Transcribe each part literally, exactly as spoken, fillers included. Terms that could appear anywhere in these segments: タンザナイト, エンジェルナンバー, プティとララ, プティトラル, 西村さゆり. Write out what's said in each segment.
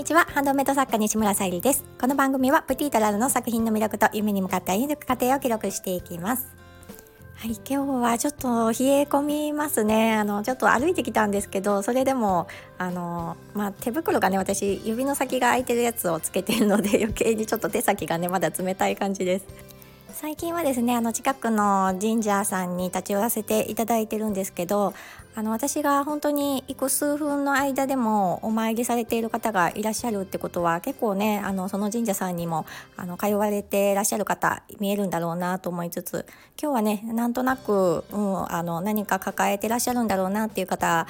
にちは。ハンドメイド作家西村さゆりです。この番組はプティトラルの作品の魅力と夢に向かって歩んでいく過程を記録していきます。はい、今日はちょっと冷え込みますね。あのちょっと歩いてきたんですけど、それでもあの、まあ、手袋がね、私指の先が空いてるやつをつけてるので、余計にちょっと手先がねまだ冷たい感じです。最近はですね、あの近くの神社さんに立ち寄らせていただいてるんですけど、あの私が本当に行く数分の間でもお参りされている方がいらっしゃるってことは、結構ね、あのその神社さんにもあの通われていらっしゃる方見えるんだろうなと思いつつ、今日はねなんとなく、うん、あの何か抱えてらっしゃるんだろうなっていう方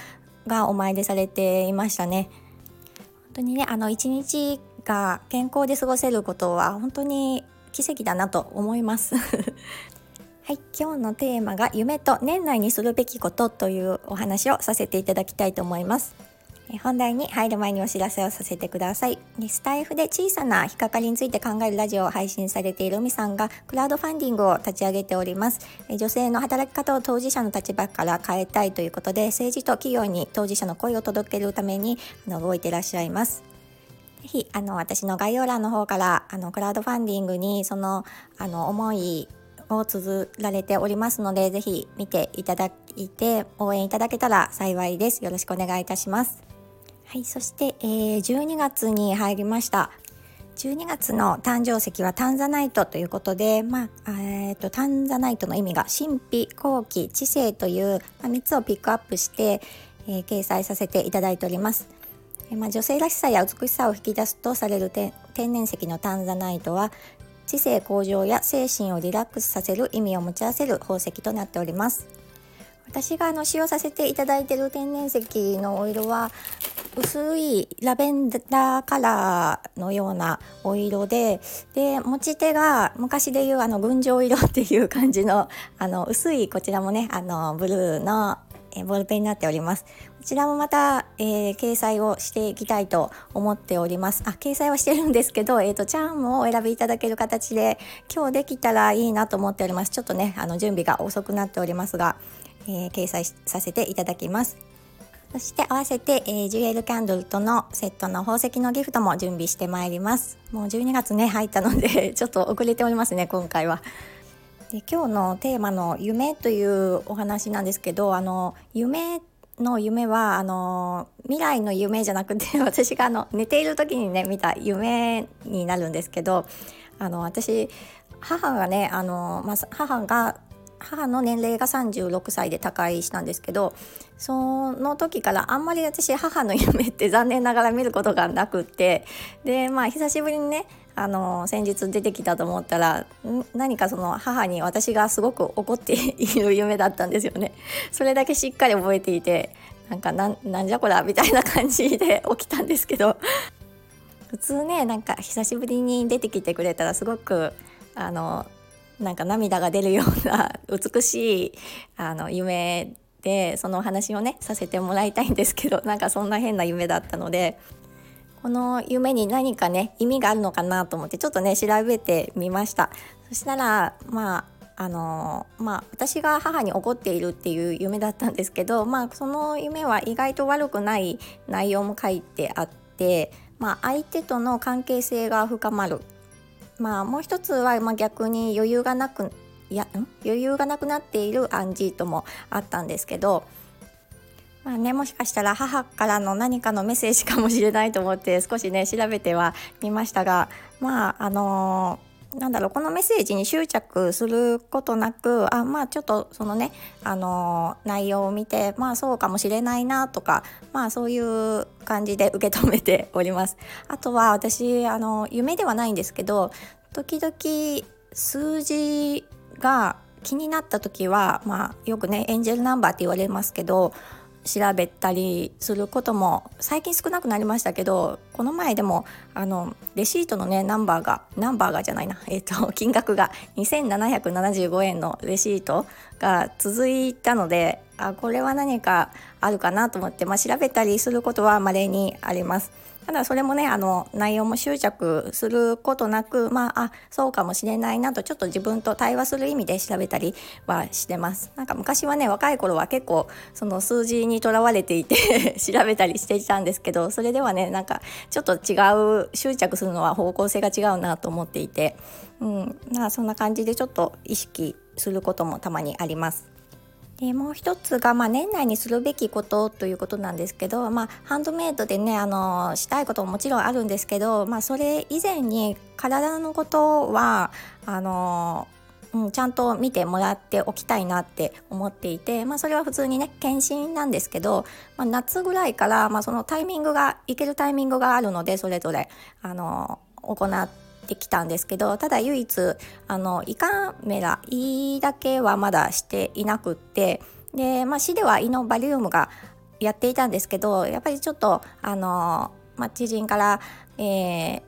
がお参りされていましたね。本当にね、あの一日が健康で過ごせることは本当に奇跡だなと思いますはい、今日のテーマが夢と年内にするべきことというお話をさせていただきたいと思います。本題に入る前にお知らせをさせてください。スタイフで小さな引っかかりについて考えるラジオを配信されている海さんがクラウドファンディングを立ち上げております。女性の働き方を当事者の立場から変えたいということで、政治と企業に当事者の声を届けるために動いていらっしゃいます。ぜひあの私の概要欄の方からあのクラウドファンディングにその、あの思いを綴られておりますので、ぜひ見ていただいて応援いただけたら幸いです。よろしくお願いいたします。はい、そして、えー、じゅうにがつに入りました。じゅうにがつの誕生石はタンザナイトということで、まあえー、とタンザナイトの意味が神秘、好奇、知性という、まあ、みっつをピックアップして、えー、掲載させていただいております。まあ、女性らしさや美しさを引き出すとされる天然石のタンザナイトは、知性向上や精神をリラックスさせる意味を持ち合わせる宝石となっております。私があの使用させていただいている天然石のお色は、薄いラベンダーカラーのようなお色で、で持ち手が昔でいうあの群青色っていう感じの、あの薄いこちらもね、あのブルーのボールペンになっております。こちらもまた、えー、掲載をしていきたいと思っております。あ、掲載はしてるんですけど、えーと、チャームをお選びいただける形で今日できたらいいなと思っております。ちょっとねあの準備が遅くなっておりますが、えー、掲載させていただきます。そして合わせて、えー、ジュエルキャンドルとのセットの宝石のギフトも準備してまいります。もうじゅうにがつね入ったのでちょっと遅れておりますね、今回は。で、今日のテーマの夢というお話なんですけど、あの夢の夢はあの未来の夢じゃなくて、私があの寝ている時にね見た夢になるんですけど、あの私母がねあの、まあ、母が母の年齢がさんじゅうろくさいで他界したんですけど、その時からあんまり私母の夢って残念ながら見ることがなくって、でまあ久しぶりにねあの先日出てきたと思ったら、何かその母に私がすごく怒っている夢だったんですよね。それだけしっかり覚えていて、なんか な, なんじゃこらみたいな感じで起きたんですけど、普通ねなんか久しぶりに出てきてくれたらすごくあのなんか涙が出るような美しいあの夢で、そのお話をねさせてもらいたいんですけど、なんかそんな変な夢だったので、この夢に何かね意味があるのかなと思ってちょっとね調べてみました。そしたらまああのまあ私が母に怒っているっていう夢だったんですけど、まあその夢は意外と悪くない内容も書いてあって、まあ相手との関係性が深まる、まあもう一つはまあ逆に余裕がなくいやん余裕がなくなっている暗示ともあったんですけど、まあね、もしかしたら母からの何かのメッセージかもしれないと思って少しね調べてはみましたが、まああのー、なんだろうこのメッセージに執着することなく、あまあちょっとそのね、あのー、内容を見てまあそうかもしれないなとか、まあそういう感じで受け止めております。あとは私あの夢ではないんですけど、時々数字が気になった時は、まあよくねエンジェルナンバーって言われますけど調べたりすることも最近少なくなりましたけど、この前でもあのレシートのねナンバーがナンバーがじゃないな、えーと、金額がにせんななひゃくななじゅうごえんのレシートが続いたので、あこれは何かあるかなと思って、まあ、調べたりすることは稀にあります。ただそれもね、あの内容も執着することなく、まあ、あ、そうかもしれないなとちょっと自分と対話する意味で調べたりはしてます。なんか昔はね、若い頃は結構その数字にとらわれていて調べたりしていたんですけど、それではね、なんかちょっと違う、執着するのは方向性が違うなと思っていて、うん、なんかそんな感じでちょっと意識することもたまにあります。でもう一つが、まあ、年内にするべきことということなんですけど、まあ、ハンドメイドでね、あのしたいことももちろんあるんですけど、まあ、それ以前に体のことはあの、うん、ちゃんと見てもらっておきたいなって思っていて、まあ、それは普通にね検診なんですけど、まあ、夏ぐらいから、まあ、そのタイミングがいけるタイミングがあるので、それぞれあの行ってできたんですけど、ただ唯一あの胃カメラ、胃だけはまだしていなくって、で、まあ、市では胃のバリウムがやっていたんですけど、やっぱりちょっとあの、まあ、知人から、えー、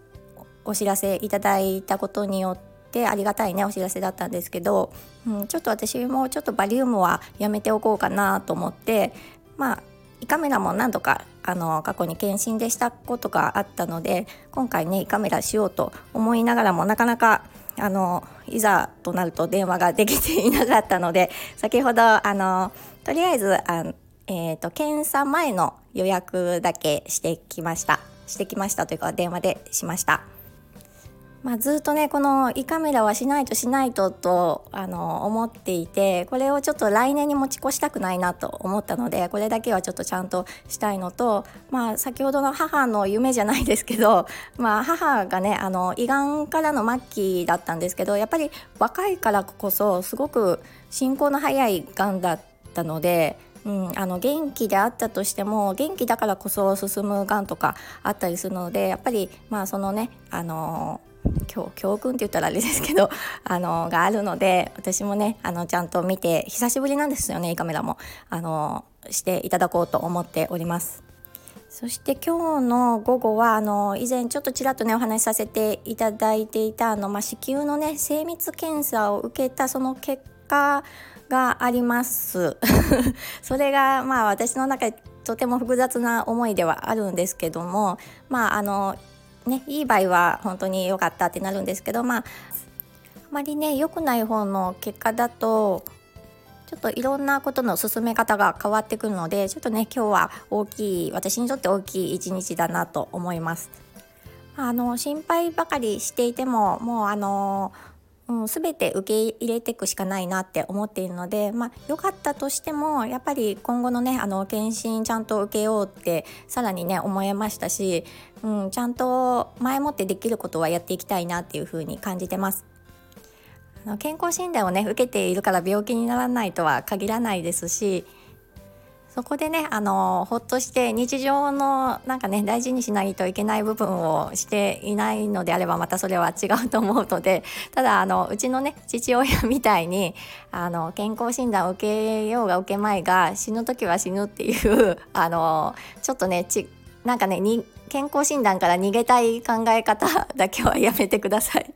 お知らせいただいたことによって、ありがたいねお知らせだったんですけど、うん、ちょっと私もちょっとバリウムはやめておこうかなと思って、まあ、胃カメラも何度かあの過去に検診でしたことがあったので、今回ね胃カメラしようと思いながらも、なかなかあのいざとなると電話ができていなかったので、先ほどあのとりあえずあの、えー、と検査前の予約だけしてきましたしてきましたというか電話でしました。まあ、ずっとねこの胃カメラはしないとしないととあの思っていて、これをちょっと来年に持ち越したくないなと思ったので、これだけはちょっとちゃんとしたいのと、まあ、先ほどの母の夢じゃないですけど、まあ、母がねあの胃がんからの末期だったんですけど、やっぱり若いからこそすごく進行の早いがんだったので、うん、あの元気であったとしても元気だからこそ進むがんとかあったりするので、やっぱりまあそのねあの教訓って言ったらあれですけどあのがあるので、私もねあのちゃんと見て、久しぶりなんですよね胃カメラもあのしていただこうと思っております。そして今日の午後はあの以前ちょっとちらっとねお話しさせていただいていたあの、まあ、子宮のね精密検査を受けたその結果がありますそれがまあ私の中でとても複雑な思いではあるんですけども、まああのね、いい場合は本当に良かったってなるんですけど、まあ、あまりね良くない方の結果だとちょっといろんなことの進め方が変わってくるので、ちょっとね今日は大きい、私にとって大きい一日だなと思います。あの心配ばかりしていてももうあのすべ、うん、て受け入れていくしかないなって思っているので、まあ、良かったとしてもやっぱり今後のねあの検診ちゃんと受けようってさらにね思えましたし、うん、ちゃんと前もってできることはやっていきたいなっていうふうに感じてます。あの健康診断をね受けているから病気にならないとは限らないですし、そこでねあのほっとして日常のなんかね大事にしないといけない部分をしていないのであれば、またそれは違うと思うので、ただあのうちのね父親みたいにあの健康診断を受けようが受けまいが死ぬ時は死ぬっていうあのちょっとねちなんかねに健康診断から逃げたい考え方だけはやめてください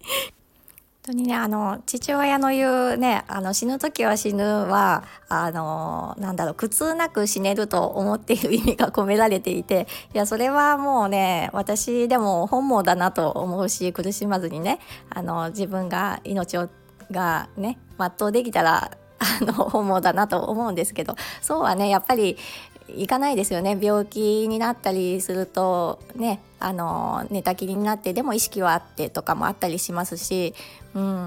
本当にねあの父親の言うねあの死ぬ時は死ぬはあのなんだろう苦痛なく死ねると思っている意味が込められていて、いやそれはもうね私でも本望だなと思うし、苦しまずにねあの自分が命をがね全うできたらあの本望だなと思うんですけど、そうはねやっぱりいかないですよね。病気になったりするとねあの寝たきりになってでも意識はあってとかもあったりしますし、うん、や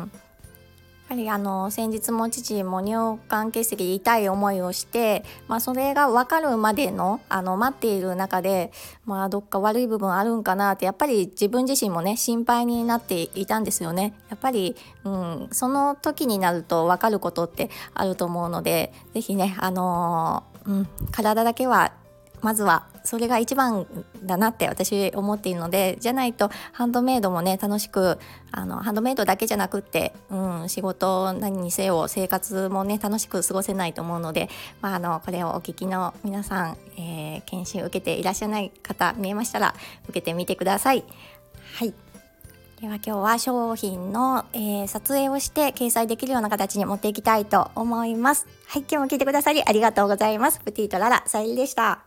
はりあの先日も父も尿管結石で痛い思いをして、まあ、それが分かるまでの、あの待っている中で、まあ、どっか悪い部分あるんかなってやっぱり自分自身もね心配になっていたんですよね。やっぱり、うん、その時になると分かることってあると思うので、ぜひねあのーうん、体だけはまずはそれが一番だなって私思っているので、じゃないとハンドメイドもね楽しくあのハンドメイドだけじゃなくって、うん、仕事何にせよ生活もね楽しく過ごせないと思うので、まあ、あのこれをお聞きの皆さん、えー、検診受けていらっしゃらない方見えましたら受けてみてください。はい。では今日は商品の、えー、撮影をして掲載できるような形に持っていきたいと思います。はい、今日も聞いてくださりありがとうございます。プティとララ、さゆりでした。